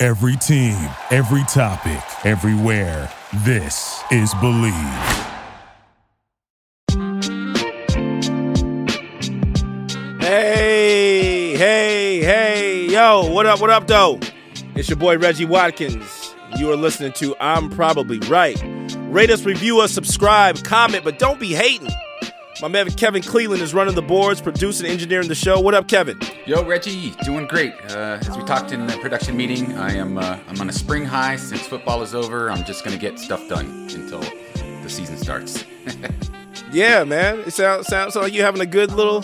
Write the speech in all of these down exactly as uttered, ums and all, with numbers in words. Every team, every topic, everywhere. This is Believe. Hey, hey, hey, yo, what up, what up, though? It's your boy, Reggie Watkins. You are listening to I'm Probably Right. Rate us, review us, subscribe, comment, but don't be hating. My man Kevin Cleland is running the boards, producing, engineering the show. What up, Kevin? Yo, Reggie, doing great. Uh, as we talked in the production meeting, I am uh, I'm on a spring high since football is over. I'm just gonna get stuff done until the season starts. Yeah, man, it sounds sounds like you're having a good little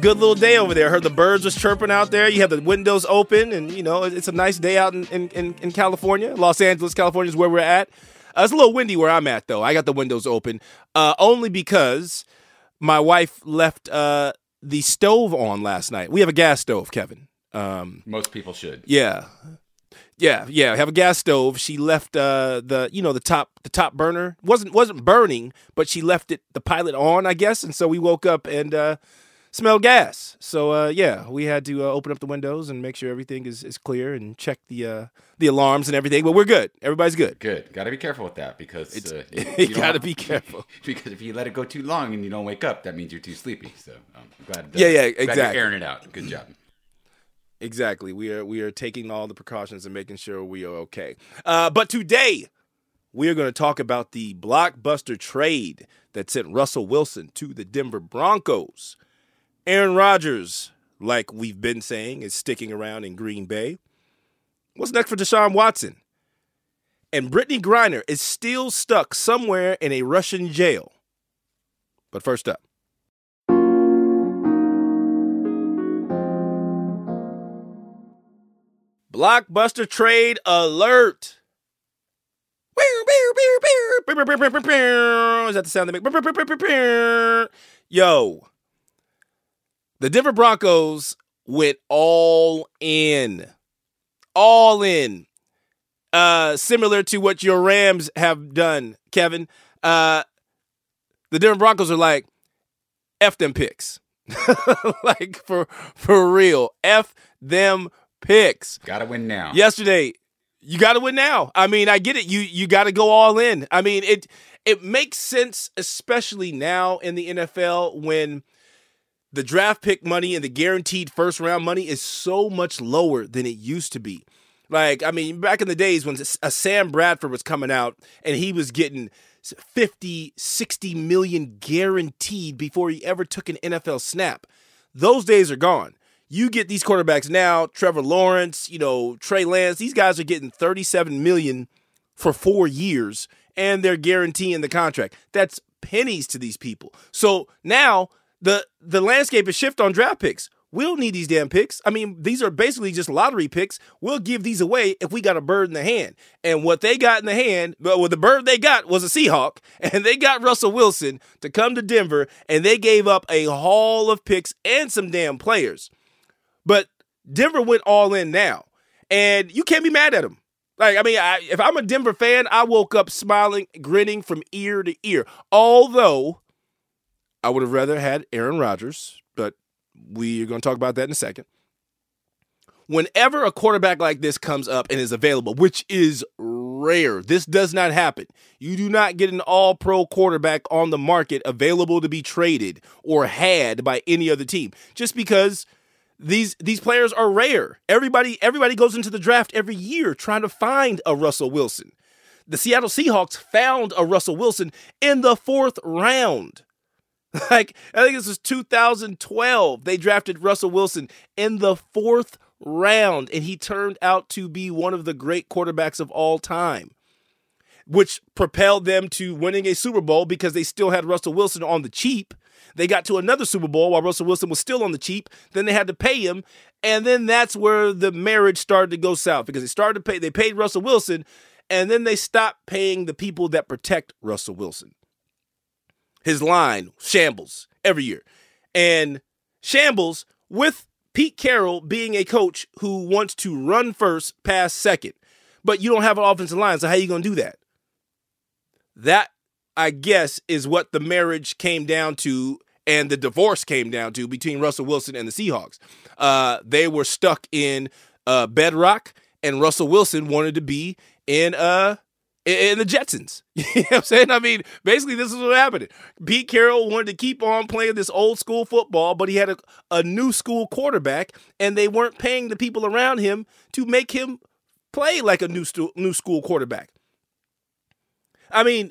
good little day over there. I heard the birds was chirping out there. You have the windows open, and you know it's a nice day out in in, in California. Los Angeles, California is where we're at. Uh, it's a little windy where I'm at, though. I got the windows open uh, only because my wife left uh, the stove on last night. We have a gas stove, Kevin. Um, Most people should. Yeah, yeah, yeah. Have a gas stove. She left uh, the you know the top the top burner wasn't wasn't burning, but she left it the pilot on, I guess. And so we woke up and uh, smelled gas. So uh, yeah, we had to uh, open up the windows and make sure everything is, is clear and check the uh, the alarms and everything. But we're good. Everybody's good. Good. Got to be careful with that because it's, uh, you, you got to be careful. Because if you let it go too long and you don't wake up, that means you're too sleepy. So um, I'm glad. That, yeah, yeah, exactly. Glad you're airing it out. Good job. Exactly. We are we are taking all the precautions and making sure we are okay. Uh, but today we are going to talk about the blockbuster trade that sent Russell Wilson to the Denver Broncos. Aaron Rodgers, like we've been saying, is sticking around in Green Bay. What's next for Deshaun Watson? And Brittany Griner is still stuck somewhere in a Russian jail. But first up. Blockbuster trade alert. Is that the sound they make? Yo. The Denver Broncos went all in, all in, uh, similar to what your Rams have done, Kevin. Uh, the Denver Broncos are like, F them picks. Like, for for real, F them picks. Gotta win now. Yesterday, you gotta win now. I mean, I get it. You you gotta go all in. I mean, it it makes sense, especially now in the N F L when the draft pick money and the guaranteed first round money is so much lower than it used to be. Like, I mean, back in the days when a Sam Bradford was coming out and he was getting fifty, sixty million guaranteed before he ever took an N F L snap. Those days are gone. You get these quarterbacks now, Trevor Lawrence, you know, Trey Lance, these guys are getting thirty-seven million for four years and they're guaranteeing the contract. That's pennies to these people. So now, The the landscape is shift on draft picks. We don't need these damn picks. I mean, these are basically just lottery picks. We'll give these away if we got a bird in the hand. And what they got in the hand, well, the bird they got was a Seahawk, and they got Russell Wilson to come to Denver, and they gave up a haul of picks and some damn players. But Denver went all in now, and you can't be mad at them. Like, I mean, I, if I'm a Denver fan, I woke up smiling, grinning from ear to ear, although I would have rather had Aaron Rodgers, but we are going to talk about that in a second. Whenever a quarterback like this comes up and is available, which is rare, this does not happen. You do not get an all-pro quarterback on the market available to be traded or had by any other team just because these these players are rare. Everybody, everybody goes into the draft every year trying to find a Russell Wilson. The Seattle Seahawks found a Russell Wilson in the fourth round. Like, I think this was two thousand twelve. They drafted Russell Wilson in the fourth round, and he turned out to be one of the great quarterbacks of all time, which propelled them to winning a Super Bowl because they still had Russell Wilson on the cheap. They got to another Super Bowl while Russell Wilson was still on the cheap. Then they had to pay him, And then that's where the marriage started to go south, because they started to pay, they paid Russell Wilson, and then they stopped paying the people that protect Russell Wilson. His line shambles every year. And shambles with Pete Carroll being a coach who wants to run first, pass second. But you don't have an offensive line, so how are you going to do that? That, I guess, is what the marriage came down to and the divorce came down to between Russell Wilson and the Seahawks. Uh, they were stuck in uh, bedrock, and Russell Wilson wanted to be in uh, in the Jetsons. You know what I'm saying? I mean, basically, this is what happened. Pete Carroll wanted to keep on playing this old school football, but he had a, a new school quarterback, and they weren't paying the people around him to make him play like a new stu- new school quarterback. I mean,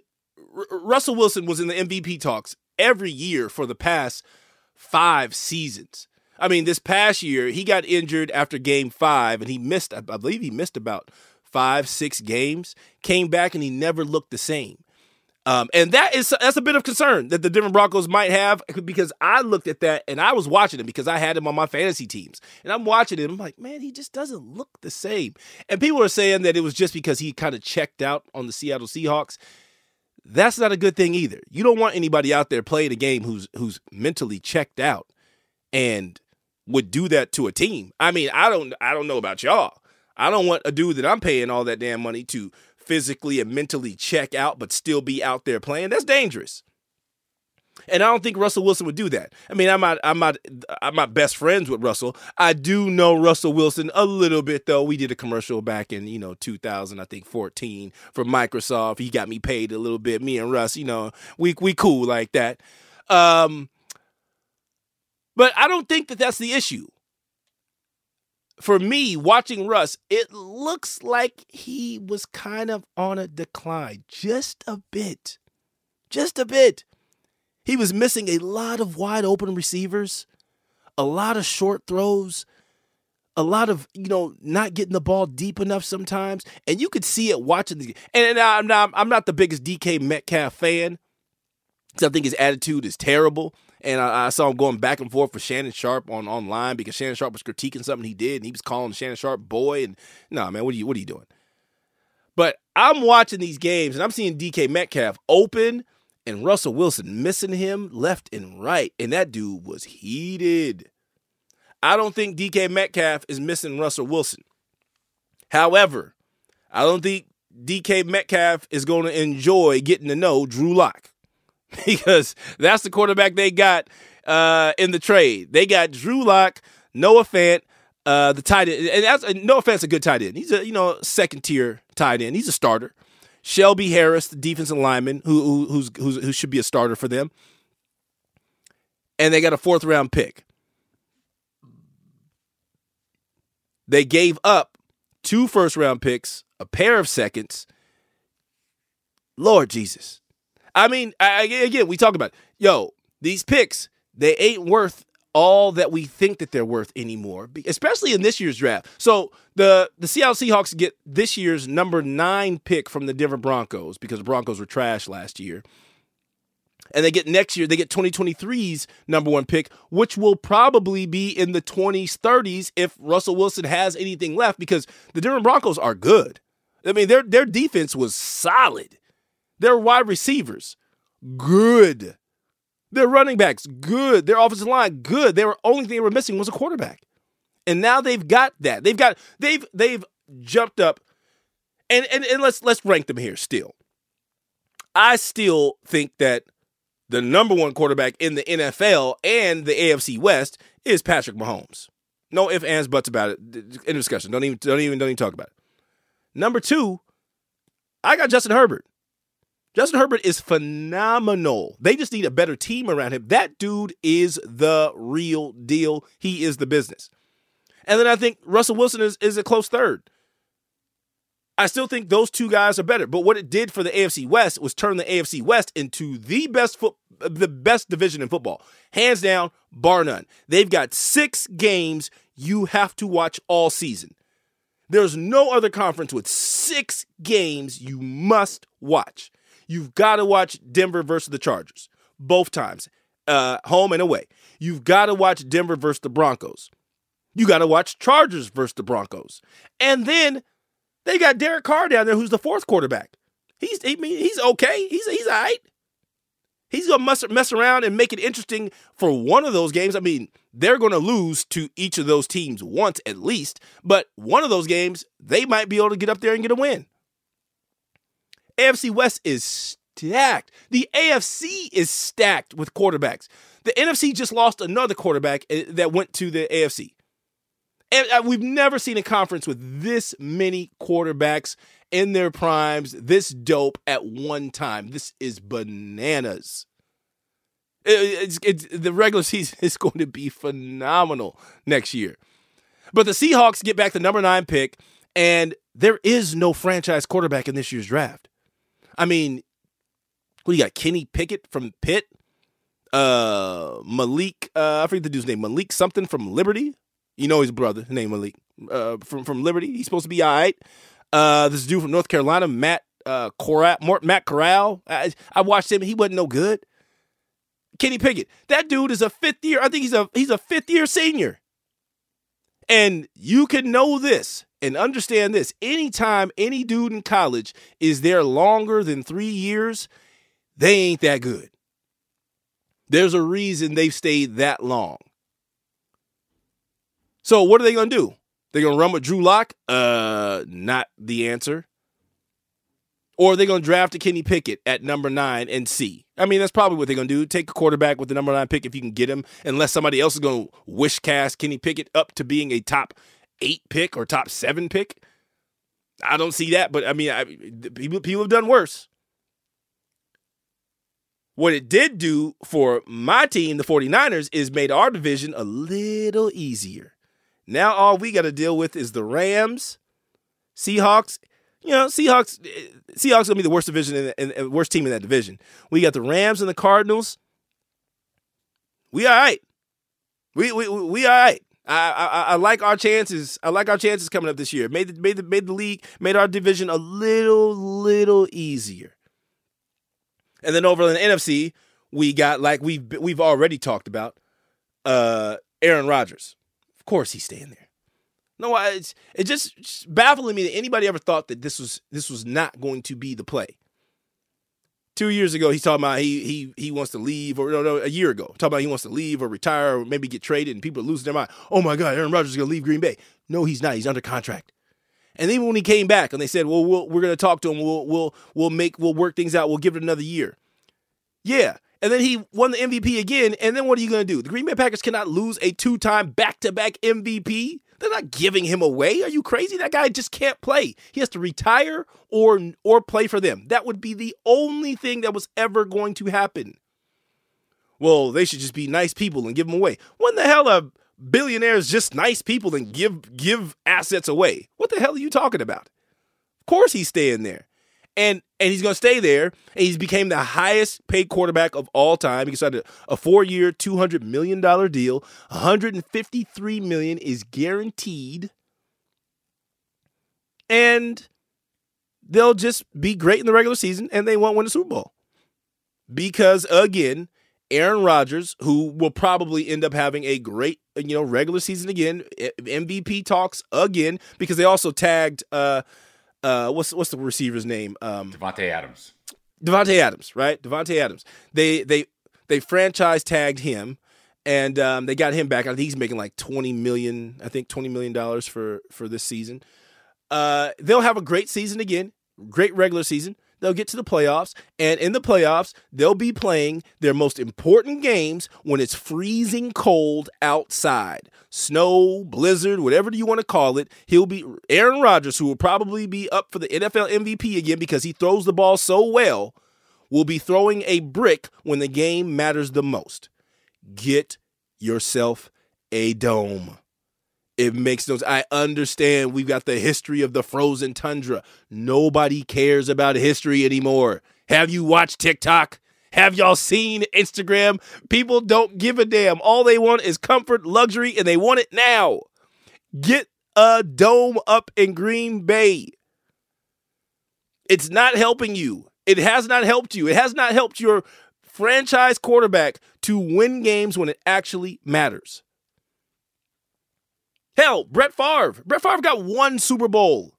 R- Russell Wilson was in the M V P talks every year for the past five seasons. I mean, this past year, he got injured after game five, and he missed, I believe he missed about five, six games, came back, and he never looked the same. Um, and that is that's a bit of concern that the Denver Broncos might have, because I looked at that, and I was watching him because I had him on my fantasy teams. And I'm watching him, I'm like, man, he just doesn't look the same. And people are saying that it was just because he kind of checked out on the Seattle Seahawks. That's not a good thing either. You don't want anybody out there playing a game who's who's mentally checked out and would do that to a team. I mean, I don't I don't know about y'all. I don't want a dude that I'm paying all that damn money to physically and mentally check out but still be out there playing. That's dangerous. And I don't think Russell Wilson would do that. I mean, I'm not I'm not I'm not best friends with Russell. I do know Russell Wilson a little bit, though. We did a commercial back in, you know, two thousand, I think fourteen, for Microsoft. He got me paid a little bit. Me and Russ, you know, we we cool like that. Um, but I don't think that that's the issue. For me, watching Russ, it looks like he was kind of on a decline. Just a bit. Just a bit. He was missing a lot of wide open receivers, a lot of short throws, a lot of, you know, not getting the ball deep enough sometimes. And you could see it watching the game. And I'm not, I'm not the biggest D K Metcalf fan, because I think his attitude is terrible. And I, I saw him going back and forth with Shannon Sharp on online because Shannon Sharp was critiquing something he did, and he was calling Shannon Sharp boy. And no, nah, man, what are you what are you doing? But I'm watching these games and I'm seeing D K Metcalf open and Russell Wilson missing him left and right, and that dude was heated. I don't think D K Metcalf is missing Russell Wilson. However, I don't think D K Metcalf is going to enjoy getting to know Drew Locke, because that's the quarterback they got uh, in the trade. They got Drew Locke, Noah Fant, uh, the tight end. And, that's, and Noah Fant's a good tight end. He's a, you know, second-tier tight end. He's a starter. Shelby Harris, the defensive lineman, who, who, who's, who's, who should be a starter for them. And they got a fourth-round pick. They gave up two first-round picks, a pair of seconds. Lord Jesus. I mean, I, again, we talk about, yo, these picks, they ain't worth all that we think that they're worth anymore, especially in this year's draft. So the, the Seattle Seahawks get this year's number nine pick from the Denver Broncos, because the Broncos were trash last year. And they get next year, they get twenty twenty-three's number one pick, which will probably be in the twenties, thirties if Russell Wilson has anything left, because the Denver Broncos are good. I mean, their their defense was solid. Their wide receivers, good. Their running backs, good. Their offensive line, good. Their only thing they were missing was a quarterback. And now they've got that. They've got they've they've jumped up. And and, and let's let's rank them here still. I still think that the number one quarterback in the N F L and the A F C West is Patrick Mahomes. No ifs, ands, buts about it. End of discussion. Don't even don't even don't even talk about it. Number two, I got Justin Herbert. Justin Herbert is phenomenal. They just need a better team around him. That dude is the real deal. He is the business. And then I think Russell Wilson is, is a close third. I still think those two guys are better. But what it did for the A F C West was turn the A F C West into the best foot, the best division in football. Hands down, bar none. They've got six games you have to watch all season. There's no other conference with six games you must watch. You've got to watch Denver versus the Chargers, both times, uh, home and away. You've got to watch Denver versus the Broncos. You got to watch Chargers versus the Broncos. And then they got Derek Carr down there, who's the fourth quarterback. He's I mean, he's okay. He's he's all right. He's going to mess, mess around and make it interesting for one of those games. I mean, they're going to lose to each of those teams once at least. But one of those games, they might be able to get up there and get a win. A F C West is stacked. The A F C is stacked with quarterbacks. The N F C just lost another quarterback that went to the A F C. And we've never seen a conference with this many quarterbacks in their primes, this dope at one time. This is bananas. It's, it's, the regular season is going to be phenomenal next year. But the Seahawks get back the number nine pick, and there is no franchise quarterback in this year's draft. I mean, what do you got? Kenny Pickett from Pitt? Uh, Malik, uh, I forget the dude's name. Malik something from Liberty. You know his brother, his name Malik, uh, from, from Liberty. He's supposed to be all right. Uh, this dude from North Carolina, Matt uh, Corral. Matt Corral. I, I watched him. He wasn't no good. Kenny Pickett. That dude is a fifth year. I think he's a he's a fifth year senior. And you can know this and understand this. Anytime any dude in college is there longer than three years, they ain't that good. There's a reason they've stayed that long. So what are they going to do? They're going to run with Drew Locke? Uh, not the answer. Or are they going to draft a Kenny Pickett at number nine and see? I mean, that's probably what they're going to do. Take a quarterback with the number nine pick if you can get him, unless somebody else is going to wish cast Kenny Pickett up to being a top eight pick or top seven pick. I don't see that, but I mean, I, people, people have done worse. What it did do for my team, the 49ers, is made our division a little easier. Now all we got to deal with is the Rams, Seahawks. You know, Seahawks. Seahawks gonna be the worst division in, in, in worst team in that division. We got the Rams and the Cardinals. We all right. We we we all right. I, I I like our chances. I like our chances coming up this year. Made the, made the, made the league. Made our division a little little easier. And then over in the N F C, we got, like we've we've already talked about, uh, Aaron Rodgers. Of course he's staying there. No, I, it's it just it's baffling me that anybody ever thought that this was this was not going to be the play. Two years ago, he's talking about he he he wants to leave, or no, no, a year ago, talking about he wants to leave or retire or maybe get traded, and people are losing their mind. Oh my God, Aaron Rodgers is gonna leave Green Bay. No, he's not. He's under contract. And then when he came back and they said, well, we'll we're going to talk to him. We'll, we'll, we'll make, we'll work things out. We'll give it another year. Yeah. And then he won the M V P again. And then what are you going to do? The Green Bay Packers cannot lose a two-time back-to-back M V P. They're not giving him away. Are you crazy? That guy just can't play. He has to retire or, or play for them. That would be the only thing that was ever going to happen. Well, they should just be nice people and give him away. When the hell are billionaires just nice people and give give assets away? What the hell are you talking about? Of course he's staying there. And and he's going to stay there. And he's became the highest paid quarterback of all time. He signed a, a four-year, two hundred million dollars deal. one hundred fifty-three million dollars is guaranteed. And they'll just be great in the regular season, and they won't win the Super Bowl. Because, again, Aaron Rodgers, who will probably end up having a great, you know, regular season again, M V P talks again, because they also tagged, uh, uh, what's what's the receiver's name? Um, Devontae Adams. Devontae Adams, right? Devontae Adams. They they they franchise tagged him, and um, they got him back. I think he's making like twenty million. I think twenty million dollars for for this season. Uh, they'll have a great season again, great regular season. They'll get to the playoffs, and in the playoffs, they'll be playing their most important games when it's freezing cold outside. Snow, blizzard, whatever you want to call it, he'll be Aaron Rodgers, who will probably be up for the N F L M V P again because he throws the ball so well, will be throwing a brick when the game matters the most. Get yourself a dome. It makes no sense. I understand we've got the history of the frozen tundra. Nobody cares about history anymore. Have you watched TikTok? Have y'all seen Instagram? People don't give a damn. All they want is comfort, luxury, and they want it now. Get a dome up in Green Bay. It's not helping you. It has not helped you. It has not helped your franchise quarterback to win games when it actually matters. Hell, Brett Favre. Brett Favre got one Super Bowl.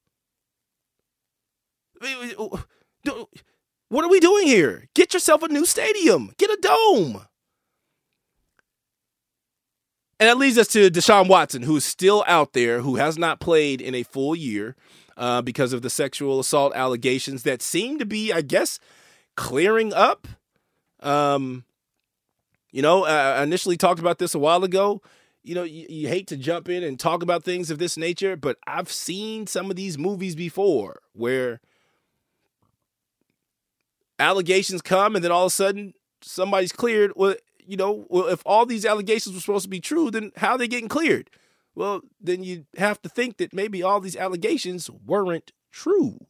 What are we doing here? Get yourself a new stadium. Get a dome. And that leads us to Deshaun Watson, who is still out there, who has not played in a full year uh, because of the sexual assault allegations that seem to be, I guess, clearing up. Um, you know, I initially talked about this a while ago. You know, you, you hate to jump in and talk about things of this nature, but I've seen some of these movies before where allegations come and then all of a sudden somebody's cleared. Well, you know, well, if all these allegations were supposed to be true, then how are they getting cleared? Well, then you have to think that maybe all these allegations weren't true.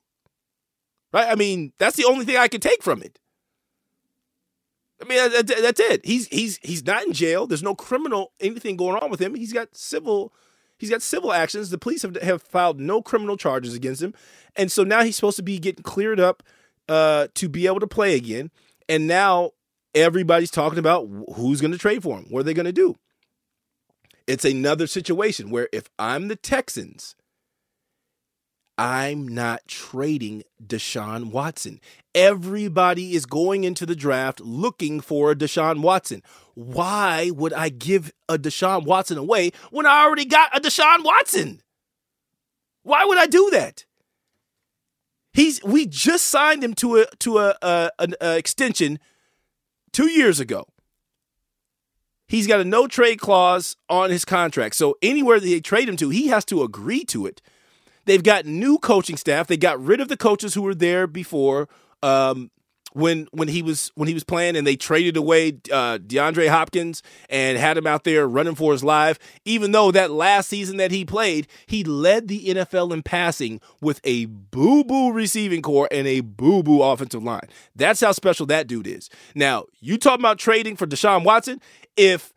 Right? I mean, that's the only thing I can take from it. I mean, that's it. He's he's he's not in jail. There's no criminal anything going on with him. He's got civil, he's got civil actions. The police have have filed no criminal charges against him, and so now he's supposed to be getting cleared up uh, to be able to play again. And now everybody's talking about who's going to trade for him. What are they going to do? It's another situation where if I'm the Texans, I'm not trading Deshaun Watson. Everybody is going into the draft looking for a Deshaun Watson. Why would I give a Deshaun Watson away when I already got a Deshaun Watson? Why would I do that? He's we just signed him to a to a, a an a extension two years ago. He's got a no trade clause on his contract, so anywhere that they trade him to, he has to agree to it. They've got new coaching staff. They got rid of the coaches who were there before um, when when he was when he was playing, and they traded away uh, DeAndre Hopkins and had him out there running for his life. Even though that last season that he played, he led the N F L in passing with a boo-boo receiving corps and a boo-boo offensive line. That's how special that dude is. Now, you talking about trading for Deshaun Watson? If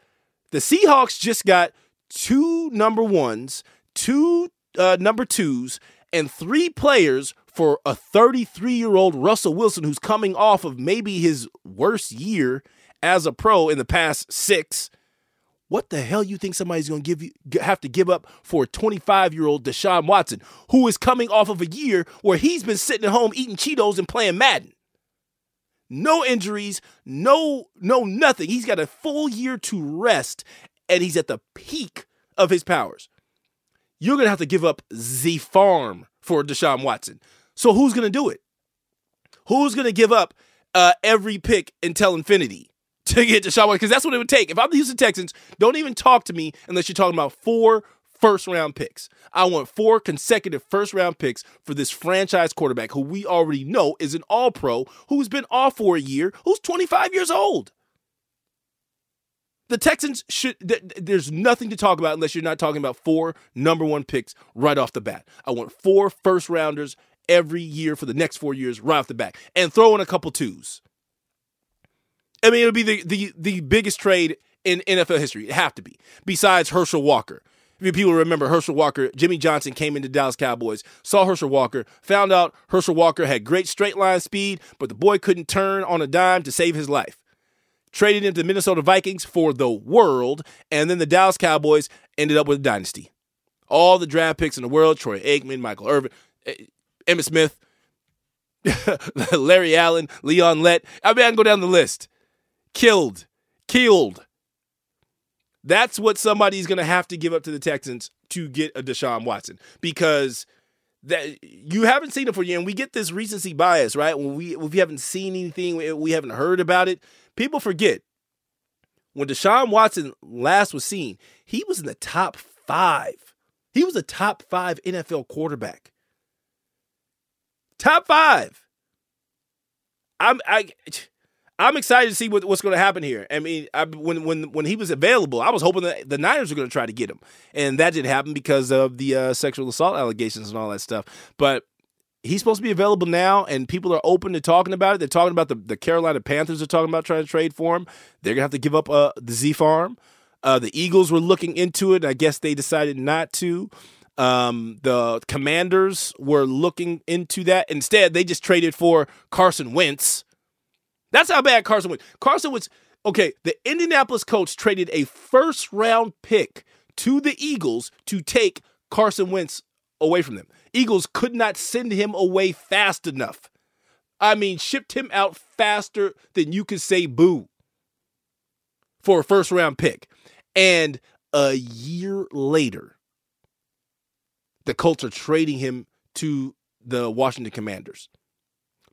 the Seahawks just got two number ones, two Uh, number twos, and three players for a thirty-three-year-old Russell Wilson who's coming off of maybe his worst year as a pro in the past six, what the hell you think somebody's going to give you have to give up for a twenty-five-year-old Deshaun Watson who is coming off of a year where he's been sitting at home eating Cheetos and playing Madden? No injuries, no, no nothing. He's got a full year to rest, and he's at the peak of his powers. You're going to have to give up the farm for Deshaun Watson. So who's going to do it? Who's going to give up uh, every pick until infinity to get Deshaun Watson? Because that's what it would take. If I'm the Houston Texans, don't even talk to me unless you're talking about four first-round picks. I want four consecutive first-round picks for this franchise quarterback who we already know is an all-pro, who's been off for a year, who's twenty-five years old. The Texans should, th- there's nothing to talk about unless you're not talking about four number one picks right off the bat. I want four first rounders every year for the next four years right off the bat, and throw in a couple twos. I mean, it'll be the, the, the biggest trade in N F L history. It'd have to be, besides Herschel Walker. If people remember Herschel Walker, Jimmy Johnson came into Dallas Cowboys, saw Herschel Walker, found out Herschel Walker had great straight line speed, but the boy couldn't turn on a dime to save his life. Traded him to the Minnesota Vikings for the world, and then the Dallas Cowboys ended up with a dynasty. All the draft picks in the world, Troy Aikman, Michael Irvin, Emmitt Smith, Larry Allen, Leon Lett. I mean, I can go down the list. Killed. Killed. That's what somebody's going to have to give up to the Texans to get a Deshaun Watson, because that you haven't seen him for a year, and we get this recency bias, right? When we, if we haven't seen anything, we haven't heard about it. People forget, when Deshaun Watson last was seen, he was in the top five. He was a top five N F L quarterback. Top five. I'm I, I'm excited to see what, what's going to happen here. I mean, I, when when when he was available, I was hoping that the Niners were going to try to get him, and that didn't happen because of the uh, sexual assault allegations and all that stuff. But he's supposed to be available now, and people are open to talking about it. They're talking about the, the Carolina Panthers are talking about trying to trade for him. They're going to have to give up uh, the Z-Farm. Uh, the Eagles were looking into it. I guess they decided not to. Um, the Commanders were looking into that. Instead, they just traded for Carson Wentz. That's how bad Carson Wentz. Carson Wentz, okay, the Indianapolis Colts traded a first-round pick to the Eagles to take Carson Wentz away from them. Eagles could not send him away fast enough. I mean, shipped him out faster than you could say boo for a first-round pick. And a year later, the Colts are trading him to the Washington Commanders.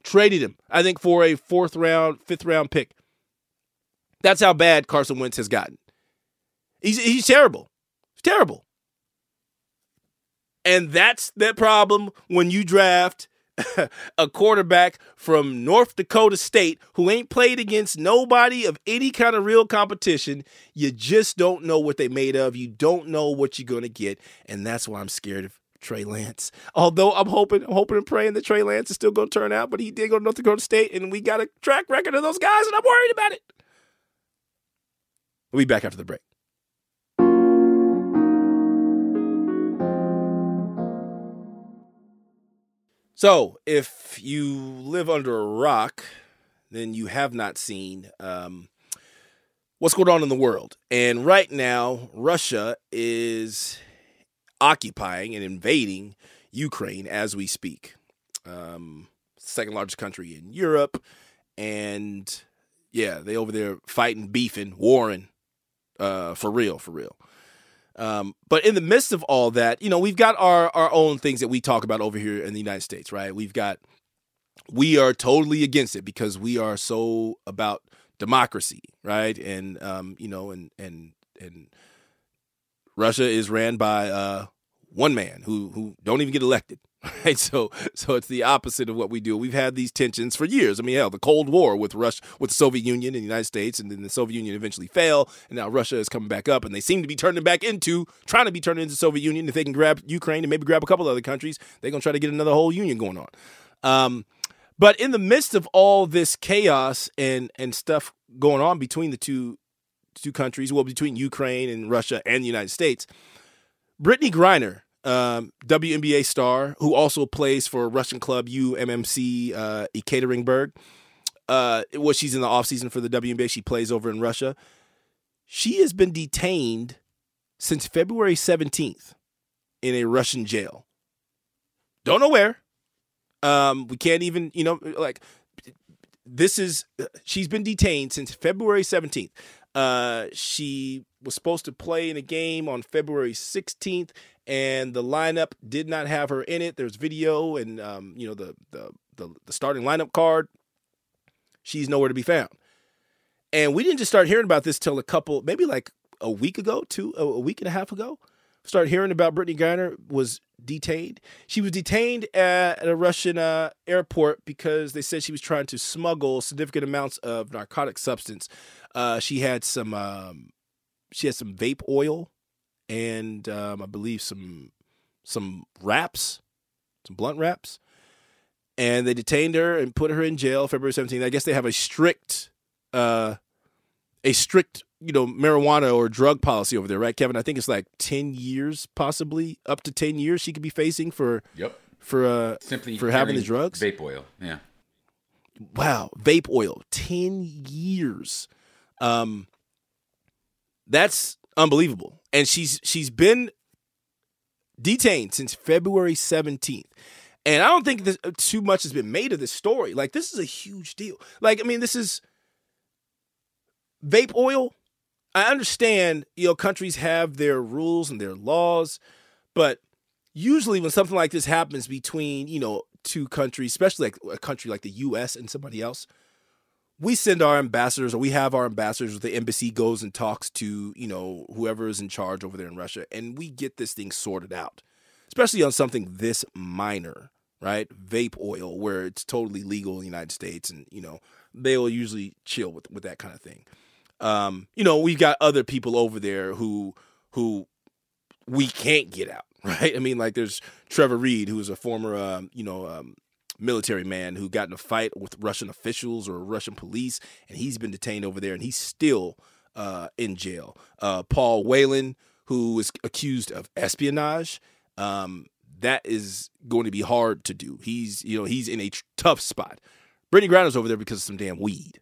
Traded him, I think, for a fourth-round, fifth-round pick. That's how bad Carson Wentz has gotten. He's, he's terrible. He's terrible. And that's that problem when you draft a quarterback from North Dakota State who ain't played against nobody of any kind of real competition. You just don't know what they made of. You don't know what you're going to get. And that's why I'm scared of Trey Lance. Although I'm hoping, I'm hoping and praying that Trey Lance is still going to turn out, but he did go to North Dakota State, and we got a track record of those guys, and I'm worried about it. We'll be back after the break. So, if you live under a rock, then you have not seen um, what's going on in the world. And right now, Russia is occupying and invading Ukraine as we speak. Um, second largest country in Europe. And, yeah, they over there fighting, beefing, warring. Uh, for real, for real. Um, but in the midst of all that, you know, we've got our, our own things that we talk about over here in the United States, right? We've got, we are totally against it because we are so about democracy, right? And, um, you know, and, and, and Russia is ran by, uh, one man who, who don't even get elected, right? So, so it's the opposite of what we do. We've had these tensions for years. I mean, hell, the Cold War with Russia, with the Soviet Union and the United States, and then the Soviet Union eventually fell, and now Russia is coming back up, and they seem to be turning back into, trying to be turned into the Soviet Union. If they can grab Ukraine and maybe grab a couple other countries, they're going to try to get another whole union going on. Um, but in the midst of all this chaos and, and stuff going on between the two, two countries, well, between Ukraine and Russia and the United States, Brittany Griner, um, W N B A star, who also plays for Russian club U M M C uh, Ekaterinburg. Uh, well, she's in the offseason for the W N B A. She plays over in Russia. She has been detained since February seventeenth in a Russian jail. Don't know where. Um, we can't even, you know, like, this is, she's been detained since February seventeenth. Uh, she was supposed to play in a game on February sixteenth, and the lineup did not have her in it. There's video and, um, you know, the, the, the, the starting lineup card. She's nowhere to be found. And we didn't just start hearing about this till a couple, maybe like a week ago, two, a week and a half ago, start hearing about Brittany Griner was detained. She was detained at a Russian uh, airport because they said she was trying to smuggle significant amounts of narcotic substance. Uh, she had some, um, she had some vape oil and um, I believe some some wraps, some blunt wraps. And they detained her and put her in jail February seventeenth. I guess they have a strict, uh, a strict, you know, marijuana or drug policy over there, right, Kevin? I think it's like ten years, possibly up to ten years she could be facing for yep. for uh, simply for having the drugs. Vape oil, yeah. Wow, vape oil, ten years. Um, that's unbelievable. And she's, she's been detained since February seventeenth. And I don't think this, too much has been made of this story. Like, this is a huge deal. Like, I mean, this is vape oil. I understand, you know, countries have their rules and their laws, but usually when something like this happens between, you know, two countries, especially like a country like the U S and somebody else, we send our ambassadors, or we have our ambassadors, or the embassy goes and talks to, you know, whoever is in charge over there in Russia, and we get this thing sorted out, especially on something this minor, right? Vape oil, where it's totally legal in the United States, and, you know, they will usually chill with, with that kind of thing. Um, you know, we've got other people over there who who we can't get out, right? I mean, like, there's Trevor Reed, who is a former, um, you know, um, military man who got in a fight with Russian officials or Russian police, and he's been detained over there, and he's still uh, in jail. Uh, Paul Whelan, who is accused of espionage, um, that is going to be hard to do. He's, you know, he's in a tr- tough spot. Brittany Griner's over there because of some damn weed,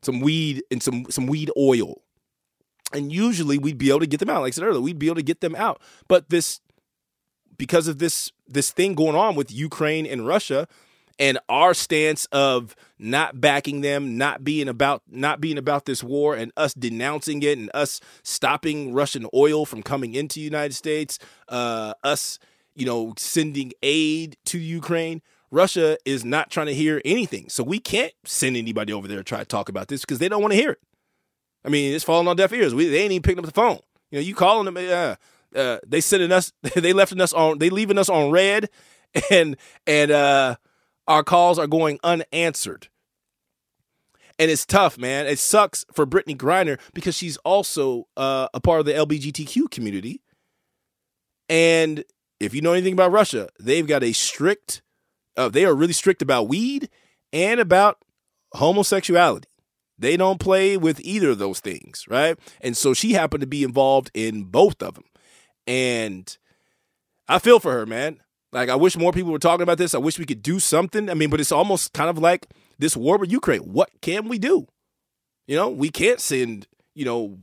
some weed and some some weed oil. And usually we'd be able to get them out. Like I said earlier, we'd be able to get them out. But this, because of this this thing going on with Ukraine and Russia, and our stance of not backing them, not being about not being about this war, and us denouncing it, and us stopping Russian oil from coming into the United States, uh, us, you know, sending aid to Ukraine. Russia is not trying to hear anything. So we can't send anybody over there to try to talk about this because they don't want to hear it. I mean, it's falling on deaf ears. We, they ain't even picking up the phone. You know, you calling them. Uh, uh, they sending us. They leaving us on. They leaving us on red, and and uh, our calls are going unanswered. And it's tough, man. It sucks for Brittany Griner because she's also uh, a part of the L G B T Q community. And if you know anything about Russia, they've got a strict. Uh, they are really strict about weed and about homosexuality. They don't play with either of those things, right? And so she happened to be involved in both of them. And I feel for her, man. Like, I wish more people were talking about this. I wish we could do something. I mean, but it's almost kind of like this war with Ukraine. What can we do? You know, we can't send, you know,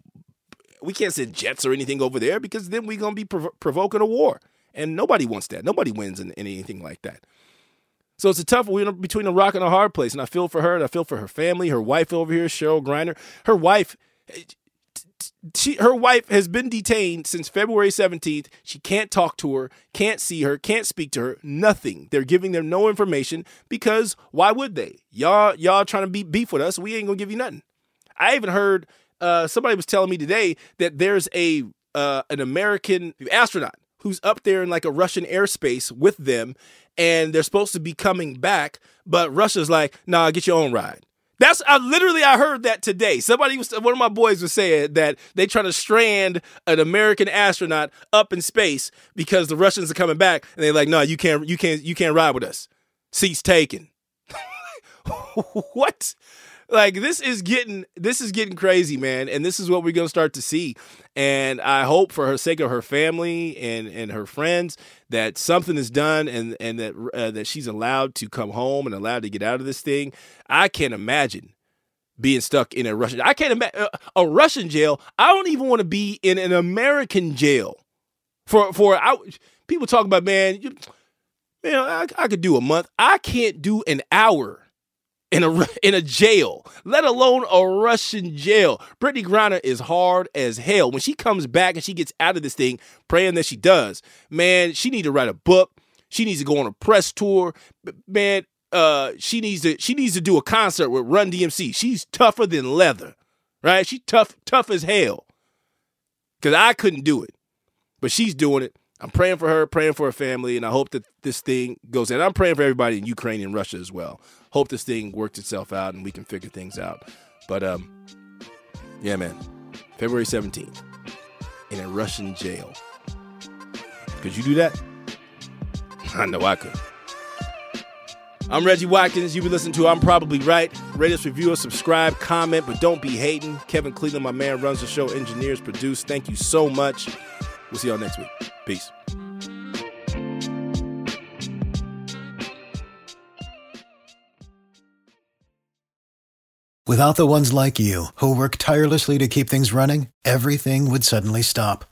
we can't send jets or anything over there because then we're going to be prov- provoking a war. And nobody wants that. Nobody wins in, in anything like that. So it's a tough one between a rock and a hard place. And I feel for her, and I feel for her family, her wife over here, Cheryl Griner. Her wife, she, her wife has been detained since February seventeenth. She can't talk to her, can't see her, can't speak to her, nothing. They're giving them no information because why would they? Y'all, y'all trying to be beef with us. We ain't going to give you nothing. I even heard uh, somebody was telling me today that there's a uh, an American astronaut who's up there in like a Russian airspace with them, and they're supposed to be coming back, but Russia's like, nah, get your own ride. That's, I literally, I heard that today. Somebody was, one of my boys was saying that they trying to strand an American astronaut up in space because the Russians are coming back, and they're like, no, nah, you can't, you can't, you can't ride with us. Seats taken. What? Like, this is getting, this is getting crazy, man. And this is what we're going to start to see. And I hope for her sake of her family and, and her friends that something is done and, and that, uh, that she's allowed to come home and allowed to get out of this thing. I can't imagine being stuck in a Russian. I can't imagine uh, a Russian jail. I don't even want to be in an American jail for, for, I, people talk about, man, you, man, I, I could do a month. I can't do an hour. In a in a jail, let alone a Russian jail. Brittany Griner is hard as hell. When she comes back and she gets out of this thing, praying that she does, man, she needs to write a book. She needs to go on a press tour, man. Uh, she needs to she needs to do a concert with Run D M C. She's tougher than leather, right? She's tough tough as hell. Because I couldn't do it, but she's doing it. I'm praying for her, praying for her family, and I hope that this thing goes in. I'm praying for everybody in Ukraine and Russia as well. Hope this thing works itself out and we can figure things out. But, um, yeah, man, February seventeenth in a Russian jail. Could you do that? I know I could. I'm Reggie Watkins. You've been listening to I'm Probably Right. Rate us, review us, subscribe, comment, but don't be hating. Kevin Cleland, my man, runs the show, engineers, produce. Thank you so much. We'll see y'all next week. Peace. Without the ones like you, who work tirelessly to keep things running, everything would suddenly stop.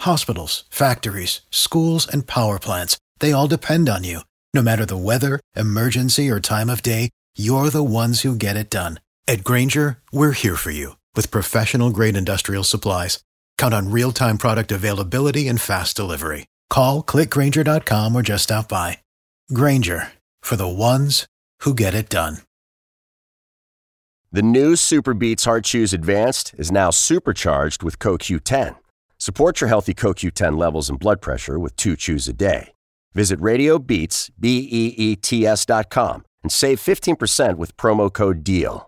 Hospitals, factories, schools, and power plants, they all depend on you. No matter the weather, emergency, or time of day, you're the ones who get it done. At Grainger, we're here for you with professional-grade industrial supplies. Count on real-time product availability and fast delivery. Call, click Grainger dot com, or just stop by. Grainger, for the ones who get it done. The new Super Beats Heart Chews Advanced is now supercharged with Co Q ten. Support your healthy Co Q ten levels and blood pressure with two chews a day. Visit Radio Beats, B E E T S dot com, and save fifteen percent with promo code DEAL.